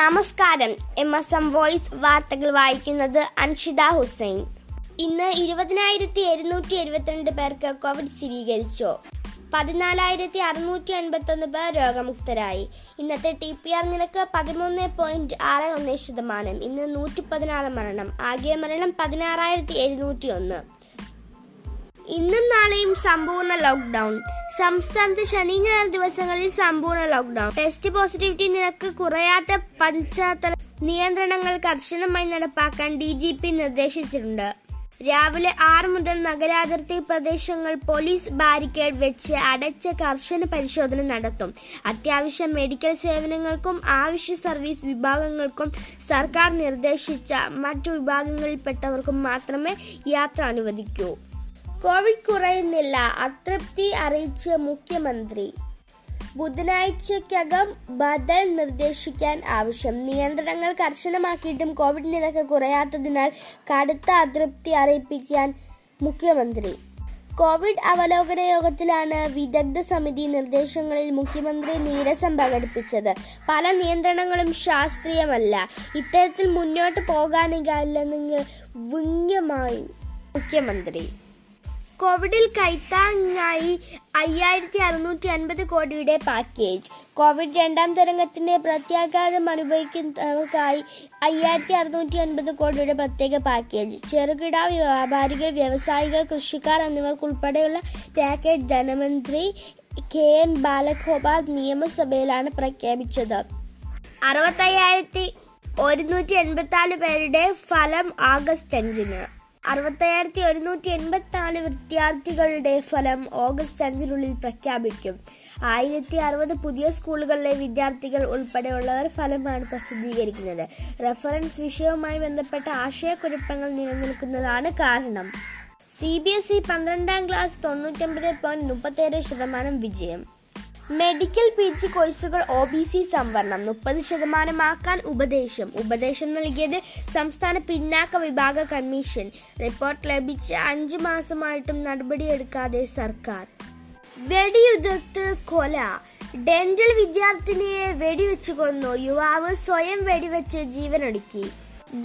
നമസ്കാരം. MSM voice വാർത്തകൾ വായിക്കുന്നത് അൻഷിദ ഹുസൈൻ. ഇന്ന് 20,772 പേർക്ക് കോവിഡ് സ്ഥിരീകരിച്ചു. 14,651 പേർ രോഗമുക്തരായി. ഇന്നത്തെ TPR നിരക്ക് 13.61%. ഇന്ന് 116 മരണം. ആകെ മരണം 16,701. ഇന്നും നാളെയും സമ്പൂർണ്ണ ലോക്ക്ഡൌൺ. സംസ്ഥാനത്ത് ശനി ഞായർ ദിവസങ്ങളിൽ സമ്പൂർണ്ണ ലോക്ക്ഡൌൺ. ടെസ്റ്റ് പോസിറ്റിവിറ്റി നിരക്ക് കുറയാത്ത പശ്ചാത്തല നിയന്ത്രണങ്ങൾ കർശനമായി നടപ്പാക്കാൻ DGP നിർദ്ദേശിച്ചിട്ടുണ്ട്. രാവിലെ 6 മുതൽ നഗരാതിർത്തി പ്രദേശങ്ങൾ പോലീസ് ബാരിക്കേഡ് വെച്ച് അടച്ച കർശന പരിശോധന നടത്തും. അത്യാവശ്യ മെഡിക്കൽ സേവനങ്ങൾക്കും ആവശ്യ സർവീസ് വിഭാഗങ്ങൾക്കും സർക്കാർ നിർദ്ദേശിച്ച മറ്റു വിഭാഗങ്ങളിൽപ്പെട്ടവർക്കും മാത്രമേ യാത്ര അനുവദിക്കൂ. കോവിഡ് കുറയുന്നില്ല, അതൃപ്തി അറിയിച്ച മുഖ്യമന്ത്രി. ബുധനാഴ്ചക്കകം ബദൽ നിർദ്ദേശിക്കാൻ ആവശ്യം. നിയന്ത്രണങ്ങൾ കർശനമാക്കിയിട്ടും കോവിഡ് നിരക്ക് കുറയാത്തതിനാൽ കടുത്ത അതൃപ്തി അറിയിപ്പിക്കാൻ മുഖ്യമന്ത്രി. കോവിഡ് അവലോകന യോഗത്തിലാണ് വിദഗ്ധ സമിതി നിർദ്ദേശങ്ങളിൽ മുഖ്യമന്ത്രി നീരസം പ്രകടിപ്പിച്ചത്. പല നിയന്ത്രണങ്ങളും ശാസ്ത്രീയമല്ല, ഇത്തരത്തിൽ മുന്നോട്ട് പോകാനില്ലെന്ന് വ്യംഗ്യമായി മുഖ്യമന്ത്രി. കോവിഡിൽ കൈത്താങ്ങായി 5,650 കോടിയുടെ പാക്കേജ്. കോവിഡ് രണ്ടാം തരംഗത്തിന്റെ പ്രത്യാഘാതം അനുഭവിക്കുന്നവർക്കായി 5,650 കോടിയുടെ പ്രത്യേക പാക്കേജ്. ചെറുകിട വ്യാപാരികൾ, വ്യവസായികൾ, കൃഷിക്കാർ എന്നിവർക്കുൾപ്പെടെയുള്ള പാക്കേജ് ധനമന്ത്രി KN ബാലഗോപാൽ നിയമസഭയിലാണ് പ്രഖ്യാപിച്ചത്. 65,184 പേരുടെ ഫലം August 5-ന്. 65,184 വിദ്യാർത്ഥികളുടെ ഫലം August 5-നുള്ളിൽ പ്രഖ്യാപിക്കും. 1,060 പുതിയ സ്കൂളുകളിലെ വിദ്യാർത്ഥികൾ ഉൾപ്പെടെയുള്ളവർ ഫലമാണ് പ്രസിദ്ധീകരിക്കുന്നത്. റഫറൻസ് വിഷയവുമായി ബന്ധപ്പെട്ട ആശയക്കുഴപ്പങ്ങൾ നിലനിൽക്കുന്നതാണ് കാരണം. CBSE 12ാം ക്ലാസ് 99.37% വിജയം. മെഡിക്കൽ PG കോഴ്സുകൾ OBC സംവരണം 30% ഉപദേശം. നൽകിയത് സംസ്ഥാന പിന്നാക്ക വിഭാഗ കമ്മീഷൻ. റിപ്പോർട്ട് ലഭിച്ച് 5 മാസമായിട്ടും നടപടിയെടുക്കാതെ സർക്കാർ. വെടിയുതിർത്ത് കൊല. ഡെന്റൽ വിദ്യാർത്ഥിനിയെ വെടിവെച്ചു കൊന്നു. യുവാവ് സ്വയം വെടിവെച്ച് ജീവനൊടുക്കി.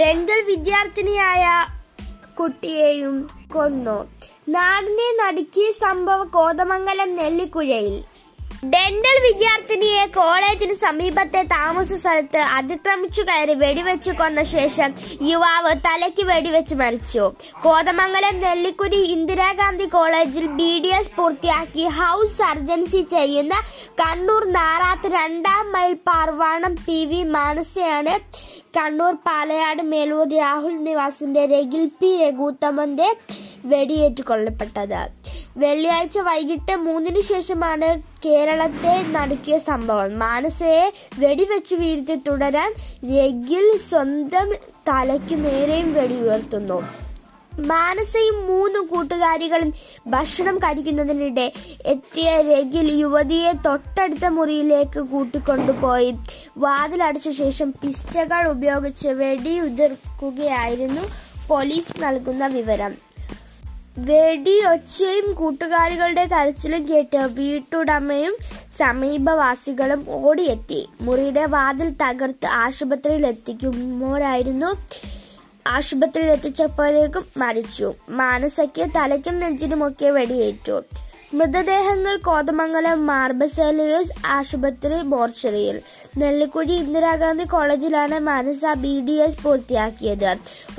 ഡെന്റൽ വിദ്യാർത്ഥിനിയായ കുട്ടിയെയും കൊന്നു. നാടിനെ നടുക്കിയ സംഭവം കോതമംഗലം നെല്ലിക്കുഴിയിൽ. ഡെന്റൽ വിദ്യാർത്ഥിനിയെ കോളേജിന് സമീപത്തെ താമസ സ്ഥലത്ത് അതിക്രമിച്ചു കയറി വെടിവെച്ചു കൊന്ന ശേഷം യുവാവ് തലയ്ക്ക് വെടിവെച്ച് മരിച്ചു. കോതമംഗലം നെല്ലിക്കുടി ഇന്ദിരാഗാന്ധി കോളേജിൽ BDS പൂർത്തിയാക്കി ഹൗസ് സർജൻസി ചെയ്യുന്ന കണ്ണൂർ നാറാത്ത് 2ാം മൈൽ പാർവാണം PV മാനസയാണ് കണ്ണൂർ പാലയാട് മേലൂർ രാഹുൽ നിവാസിന്റെ രഗിൽ P രഘുത്തമന്റെ വെടിയേറ്റ് കൊല്ലപ്പെട്ടത്. വെള്ളിയാഴ്ച വൈകിട്ട് 3-ന് ശേഷമാണ് കേരളത്തെ നടുക്കിയ സംഭവം. മാനസയെ വെടിവെച്ചു വീഴ്ത്തി തുടരാൻ രഗിൽ സ്വന്തം തലയ്ക്കു നേരെയും വെടിയുയർത്തുന്നു. മാനസയും 3 കൂട്ടുകാരികളും ഭക്ഷണം കഴിക്കുന്നതിനിടെ എത്തിയ രഗിൽ യുവതിയെ തൊട്ടടുത്ത മുറിയിലേക്ക് കൂട്ടിക്കൊണ്ടുപോയി വാതിലടച്ച ശേഷം പിസ്റ്റകൾ ഉപയോഗിച്ച് വെടിയുതിർക്കുകയായിരുന്നു പോലീസ് നൽകുന്ന വിവരം. വെടിയൊച്ചയും കൂട്ടുകാരികളുടെ കരച്ചിലും കേട്ട് വീട്ടുടമയും സമീപവാസികളും ഓടിയെത്തി. മുറിയുടെ വാതിൽ തകർത്ത് ആശുപത്രിയിലെത്തിച്ചപ്പോഴേക്കും മരിച്ചു. മാനസയ്ക്ക് തലയ്ക്കും നെഞ്ചിനുമൊക്കെ വെടിയേറ്റു. മൃതദേഹങ്ങൾ കോതമംഗലം മാർബുസേലേഴ്സ് ആശുപത്രി മോർച്ചറിയിൽ. നെല്ലിക്കുഴി ഇന്ദിരാഗാന്ധി കോളേജിലാണ് മാനസ BDS പൂർത്തിയാക്കിയത്.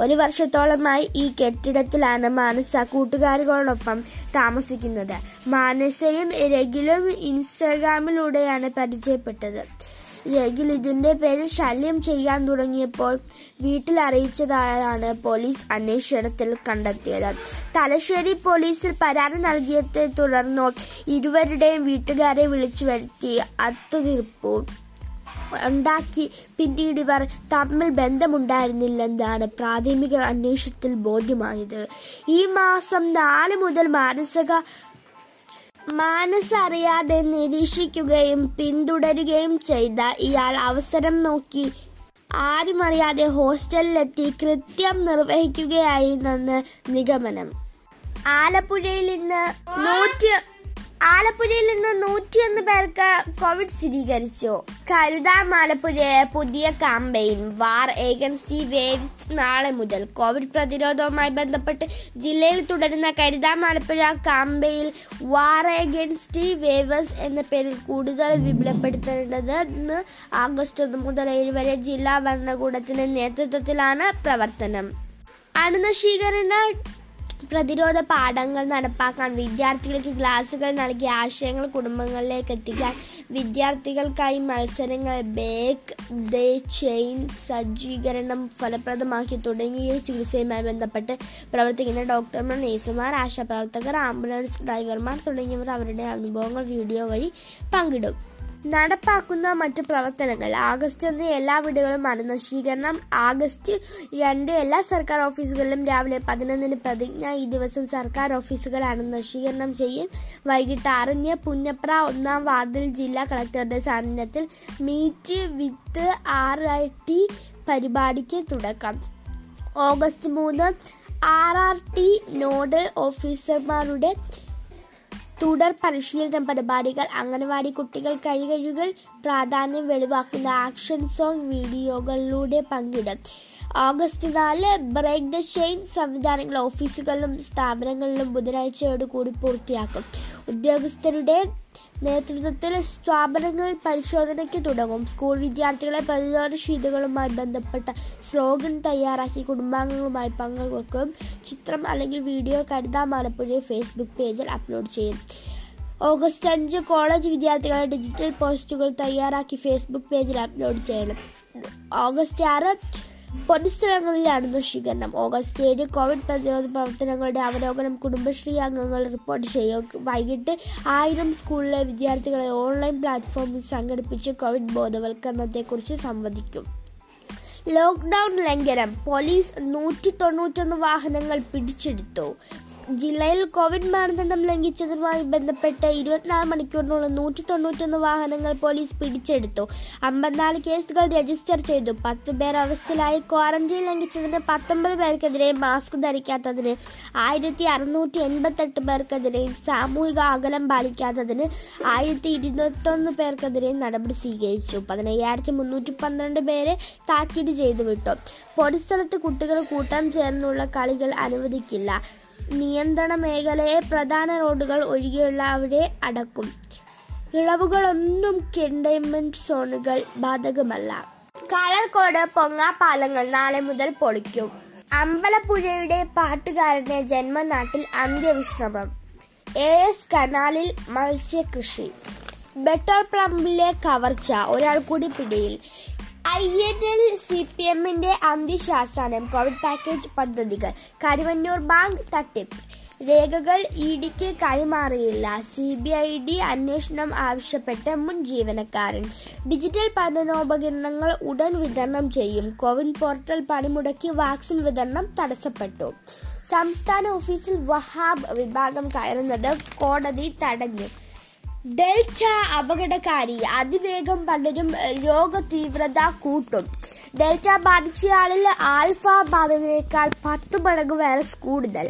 1 വർഷത്തോളമായി ഈ കെട്ടിടത്തിലാണ് മാനസ കൂട്ടുകാരികളോടൊപ്പം താമസിക്കുന്നത്. മാനസയും രഗിലും ഇൻസ്റ്റഗ്രാമിലൂടെയാണ് പരിചയപ്പെട്ടത്. രഗിൽ ഇതിന്റെ പേരിൽ ശല്യം ചെയ്യാൻ തുടങ്ങിയപ്പോൾ വീട്ടിൽ അറിയിച്ചതായാണ് പോലീസ് അന്വേഷണത്തിൽ കണ്ടെത്തിയത്. തലശ്ശേരി പോലീസിൽ പരാതി നൽകിയതിനെ തുടർന്ന് ഇരുവരുടെയും വീട്ടുകാരെ വിളിച്ചു വരുത്തി ഒത്തുതീർപ്പ് ഉണ്ടാക്കി. പിന്നീട് ഇവർ തമ്മിൽ ബന്ധമുണ്ടായിരുന്നില്ലെന്നാണ് പ്രാഥമിക അന്വേഷണത്തിൽ ബോധ്യമായത്. ഈ മാസം 4 മുതൽ മാനസ അറിയാതെ നിരീക്ഷിക്കുകയും പിന്തുടരുകയും ചെയ്ത ഇയാൾ അവസരം നോക്കി ആരുമറിയാതെ ഹോസ്റ്റലിലെത്തി കൃത്യം നിർവഹിക്കുകയായിരുന്നെന്ന് നിഗമനം. ആലപ്പുഴയിൽ ഇന്ന് 100 ആലപ്പുഴയിൽ നിന്ന് 101 പേർക്ക് കോവിഡ് സ്ഥിരീകരിച്ചു. കരുതാമാലപ്പുഴയിലെ പുതിയ campaign war against the waves. നാളെ മുതൽ കോവിഡ് പ്രതിരോധവുമായി ബന്ധപ്പെട്ട് ജില്ലയിൽ തുടരുന്ന കരുതാമാലപ്പുഴ ക്യാമ്പയിൽ വാർ എഗൈൻസ്റ്റ് ദി വേവ്സ് എന്ന പേരിൽ കൂടുതൽ വിപുലപ്പെടുത്തേണ്ടത്. ആഗസ്റ്റ് 1 മുതൽ 7 വരെ ജില്ലാ ഭരണകൂടത്തിന്റെ നേതൃത്വത്തിലാണ് പ്രവർത്തനം. അണുനശീകരണ പ്രതിരോധ പാഠങ്ങൾ നടപ്പാക്കാൻ വിദ്യാർത്ഥികൾക്ക് ക്ലാസുകൾ നൽകി ആശയങ്ങൾ കുടുംബങ്ങളിലേക്ക് എത്തിക്കാൻ വിദ്യാർത്ഥികൾക്കായി മത്സരങ്ങൾ, ബേക്ക് ദ ചെയിൻ സജ്ജീകരണം ഫലപ്രദമാക്കി തുടങ്ങിയ ചികിത്സയുമായി ബന്ധപ്പെട്ട് പ്രവർത്തിക്കുന്ന ഡോക്ടർമാർ, നേഴ്സുമാർ, ആശാപ്രവർത്തകർ, ആംബുലൻസ് ഡ്രൈവർമാർ തുടങ്ങിയവർ അവരുടെ അനുഭവങ്ങൾ വീഡിയോ വഴി പങ്കിടും. നടപ്പാക്കുന്ന മറ്റ് പ്രവർത്തനങ്ങൾ: ആഗസ്റ്റ് 1 എല്ലാ വീടുകളും അണുനശീകരണം. ആഗസ്റ്റ് 2 എല്ലാ സർക്കാർ ഓഫീസുകളിലും രാവിലെ 11-ന് പ്രതിജ്ഞ. ഈ ദിവസം സർക്കാർ ഓഫീസുകൾ അണുനശീകരണം ചെയ്യും. വൈകിട്ട് 6-ന് പുന്നപ്ര 1-ാം വാർഡിൽ ജില്ലാ കളക്ടറുടെ സാന്നിധ്യത്തിൽ മീറ്റ് വിത്ത് RRT പരിപാടിക്ക് തുടക്കം. ഓഗസ്റ്റ് 3 RRT നോഡൽ ഓഫീസർമാരുടെ തുടർ പരിശീലന പരിപാടികൾ. അംഗനവാടി കുട്ടികൾ കൈകഴുകൽ പ്രാധാന്യം വെളിവാക്കുന്ന ആക്ഷൻ സോങ് വീഡിയോകളിലൂടെ പങ്കിടും. ഓഗസ്റ്റ് 4 ബ്രേക്ക് ദ ചെയിൻ സംവിധാനങ്ങൾ ഓഫീസുകളിലും സ്ഥാപനങ്ങളിലും ബുധനാഴ്ചയോട് കൂടി പൂർത്തിയാക്കും. ഉദ്യോഗസ്ഥരുടെ നേതൃത്വത്തിൽ സ്ഥാപനങ്ങളിൽ പരിശോധനയ്ക്ക് തുടങ്ങും. സ്കൂൾ വിദ്യാർത്ഥികളെ പ്രതിരോധശീലുകളുമായി ബന്ധപ്പെട്ട സ്ലോഗൻ തയ്യാറാക്കി കുടുംബാംഗങ്ങളുമായി പങ്കുവെക്കും. ചിത്രം അല്ലെങ്കിൽ വീഡിയോ കരുതാമാലപ്പുഴ ഫേസ്ബുക്ക് പേജിൽ അപ്ലോഡ് ചെയ്യും. ഓഗസ്റ്റ് 5 കോളേജ് വിദ്യാർത്ഥികളെ ഡിജിറ്റൽ പോസ്റ്റുകൾ തയ്യാറാക്കി ഫേസ്ബുക്ക് പേജിൽ അപ്ലോഡ് ചെയ്യണം. ഓഗസ്റ്റ് 6 പൊതുസ്ഥലങ്ങളിൽ അണുനശീകരണം. ഓഗസ്റ്റ് 7 കോവിഡ് പ്രതിരോധ പ്രവർത്തനങ്ങളുടെ അവലോകനം കുടുംബശ്രീ അംഗങ്ങൾ റിപ്പോർട്ട് ചെയ്യും. വൈകിട്ട് 1000 സ്കൂളിലെ വിദ്യാർത്ഥികളെ ഓൺലൈൻ പ്ലാറ്റ്ഫോമിൽ സംഘടിപ്പിച്ച് കോവിഡ് ബോധവൽക്കരണത്തെക്കുറിച്ച് സംവദിക്കും. ലോക്ക്ഡൌൺ ലംഘനം. പോലീസ് 191 വാഹനങ്ങൾ പിടിച്ചെടുത്തു. ജില്ലയിൽ കോവിഡ് മാനദണ്ഡം ലംഘിച്ചതുമായി ബന്ധപ്പെട്ട് 24 മണിക്കൂറിനുള്ളിൽ 191 വാഹനങ്ങൾ പോലീസ് പിടിച്ചെടുത്തു. 54 കേസുകൾ രജിസ്റ്റർ ചെയ്തു. 10 പേർ അറസ്റ്റിലായി. ക്വാറന്റൈൻ ലംഘിച്ചതിന് 19 പേർക്കെതിരെ, മാസ്ക് ധരിക്കാത്തതിന് 1688 പേർക്കെതിരെയും സാമൂഹിക അകലം പാലിക്കാത്തതിന് 1021 പേർക്കെതിരെയും നടപടി സ്വീകരിച്ചു. 15312 പേരെ താക്കീത് ചെയ്തു വിട്ടു. പൊതുസ്ഥലത്ത് കുട്ടികൾ കൂട്ടം ചേർന്നുള്ള കളികൾ അനുവദിക്കില്ല. നിയന്ത്രണ മേഖലയെ പ്രധാന റോഡുകൾ ഒഴികെയുള്ള അവിടെ അടക്കും. ഇളവുകളൊന്നും കണ്ടെയ്ൻമെന്റ് സോണുകൾ ബാധകമല്ല. കളർകോട് പൊങ്ങാപ്പാലങ്ങൾ നാളെ മുതൽ പൊളിക്കും. അമ്പലപ്പുഴയുടെ പാട്ടുകാരന്റെ ജന്മനാട്ടിൽ അന്ത്യവിശ്രമം. AS കനാലിൽ മത്സ്യകൃഷി. ബെട്ടർ പ്ലംബിലെ കവർച്ച, ഒരാൾ കൂടി പിടിയിൽ. INL CPM-ന്റെ അന്ത്യശാസനം. കോവിഡ് പാക്കേജ് പദ്ധതികൾ. കരുവന്നൂർ ബാങ്ക് തട്ടിപ്പ്. രേഖകൾ EDക്ക് കൈമാറിയില്ല. CBID അന്വേഷണം ആവശ്യപ്പെട്ട മുൻ ജീവനക്കാരൻ. ഡിജിറ്റൽ പഠനോപകരണങ്ങൾ ഉടൻ വിതരണം ചെയ്യും. കോവിൻ പോർട്ടൽ പണിമുടക്കി വാക്സിൻ വിതരണം തടസ്സപ്പെട്ടു. സംസ്ഥാന ഓഫീസിൽ വഹാബ് വിഭാഗം കയറുന്നത് കോടതി തടഞ്ഞു. ഡെൽറ്റ അപകടകാരി. അതിവേഗം പലരും രോഗതീവ്രത കൂട്ടും. ഡെൽറ്റ ബാധിച്ചയാളിൽ ആൽഫ ബാധിതനേക്കാൾ 10 മടങ്ങ് വൈറസ് കൂടുതൽ.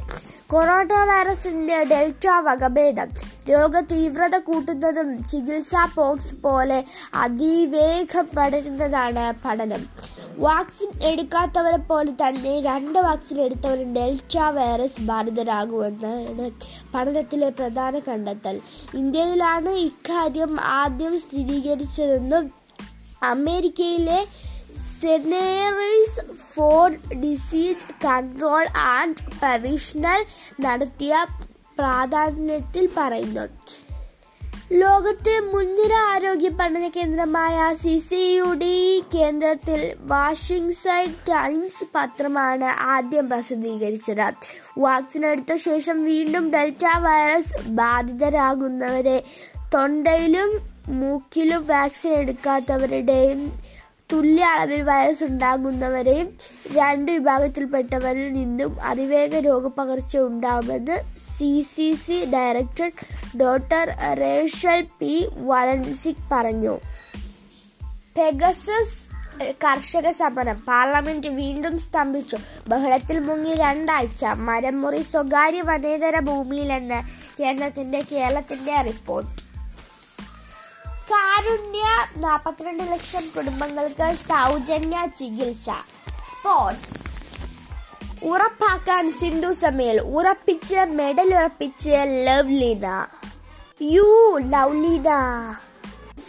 കൊറോണ വൈറസിന്റെ ഡെൽറ്റ വകഭേദം. രോഗതീവ്രത കൂട്ടുന്നതും ചികിത്സാ പോക്സ് പോലെ അതിവേഗം പടരുന്നതാണ് പഠനം. വാക്സിൻ എടുക്കാത്തവരെ പോലെ തന്നെ 2 വാക്സിൻ എടുത്തവരും ഡെൽറ്റ വൈറസ് ബാധിതരാകുമെന്നാണ് പഠനത്തിലെ പ്രധാന കണ്ടെത്തൽ. ഇന്ത്യയിലാണ് ഇക്കാര്യം ആദ്യം സ്ഥിരീകരിച്ചതെന്നും അമേരിക്കയിലെ centres for disease control and provisional നടത്തിയ പ്രാധാന്യത്തിൽ പറയുന്നു. ലോകത്തെ മുൻനിര ആരോഗ്യ പഠന കേന്ദ്രമായ CCUD കേന്ദ്രത്തിൽ വാഷിങ്ടൺ ടൈംസ് പത്രമാണ് ആദ്യം പ്രസിദ്ധീകരിച്ചത്. വാക്സിൻ എടുത്ത ശേഷം വീണ്ടും ഡെൽറ്റ വൈറസ് ബാധിതരാകുന്നവരെ തൊണ്ടയിലും മൂക്കിലും വാക്സിൻ എടുക്കാത്തവരുടെയും തുല്യ അളവിൽ വൈറസ് ഉണ്ടാകുന്നവരെയും 2 വിഭാഗത്തിൽപ്പെട്ടവരിൽ നിന്നും അതിവേഗ രോഗപകർച്ച ഉണ്ടാകുമെന്ന് CCC director doctor Rochelle Walensky പറഞ്ഞു. പെഗസസ് കർഷക സമരം. പാർലമെന്റ് വീണ്ടും സ്തംഭിച്ചു. ബഹളത്തിൽ മുങ്ങി 2 ആഴ്ച. മരം മുറി സ്വകാര്യ വനേതര ഭൂമിയിലെന്ന് കേരളത്തിന്റെ റിപ്പോർട്ട്. കാരുണ്യ 42 ലക്ഷം കുടുംബങ്ങൾക്ക് സൗജന്യ ചികിത്സ. സ്പോർട്സ് ഉറപ്പാക്കാൻ സിന്ധു സമയൽ ഉറപ്പിച്ച് മെഡൽ ഉറപ്പിച്ച് ലവ്ലിന. ലവ്ലിന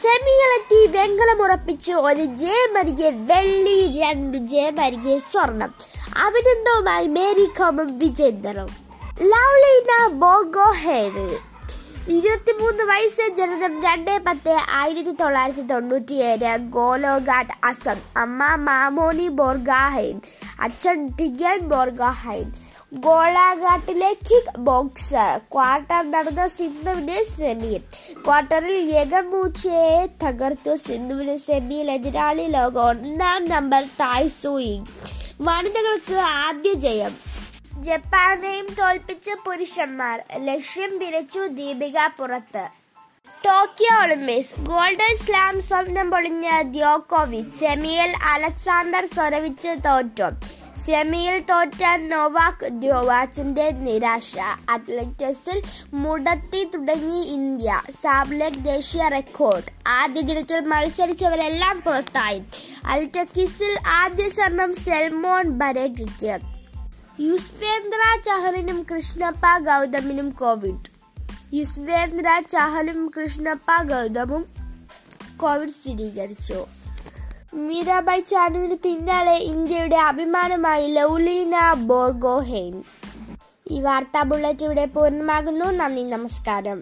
സെമിയിലെത്തി വെങ്കലം ഉറപ്പിച്ച് ഒരു ജയം അരികെ വെള്ളി, 2 ജയം അരികെ സ്വർണം. അഭിനന്ദവുമായി മേരി കോമും വിജേന്ദറും. ലവ്ലിന ബോഗോഹേഡ് 23 വയസ്സ്, ജനനം 2-10 1997, ഗോലോഘാട്ട് അസം. അമ്മ മാമോണി ബോർഗാഹൈൻ, അച്ഛൻ ടിഗൻ ബോർഗാഹൈൻ. ഗോളാഘാട്ടിലെ കിക്ക് ബോക്സർ. ക്വാർട്ടർ നടന്ന സിന്ധുവിന് സെമി. ക്വാർട്ടറിൽ യഗമൂച്ചയെ തകർത്തു സിന്ധുവിന് സെമിയിൽ എതിരാളി ലോക 1-ാം നമ്പർ തായ് സൂയിങ്. വനിതകൾക്ക് ആദ്യ ജയം. ജപ്പാനെയും തോൽപ്പിച്ച പുരുഷന്മാർ. ലക്ഷ്യം പിരച്ചു ദീപിക പുറത്ത്. ടോക്കിയോ ഒളിമ്പിക്സ് ഗോൾഡൻ സ്ലാം സ്വപ്നം പൊളിഞ്ഞ ദ്യോക്കോവിച്ച് സെമിയിൽ അലക്സാണ്ടർ സ്വരവിച്ച് തോറ്റു. സെമിയിൽ തോറ്റ നോവാക് ദ്യോവാച്ചിന്റെ നിരാശ. അത്ലറ്റിക്സിൽ മുടത്തി തുടങ്ങി ഇന്ത്യ. സാബ്ലക് ദേശീയ റെക്കോർഡ്. ആദ്യ ദിനത്തിൽ മത്സരിച്ചവരെല്ലാം പുറത്തായി. അത്ലറ്റിക്സിൽ ആദ്യ സ്വർണം സെൽമോൺ ബരേഗയ്ക്ക്. യുസ്വേന്ദ്ര ചഹലിനും കൃഷ്ണപ്പ ഗൗതമിനും കോവിഡ്. യുസ്വേന്ദ്ര ചഹലും കൃഷ്ണപ്പ ഗൗതമും കോവിഡ് സ്ഥിരീകരിച്ചു. മീരാബൈ ചാനുവിന് പിന്നാലെ ഇന്ത്യയുടെ അഭിമാനമായി ലവ്ലിന ബോർഗോഹെയ്ൻ. ഈ വാർത്താ ബുള്ളറ്റ് ഇവിടെ പൂർണ്ണമാകുന്നു. നന്ദി, നമസ്കാരം.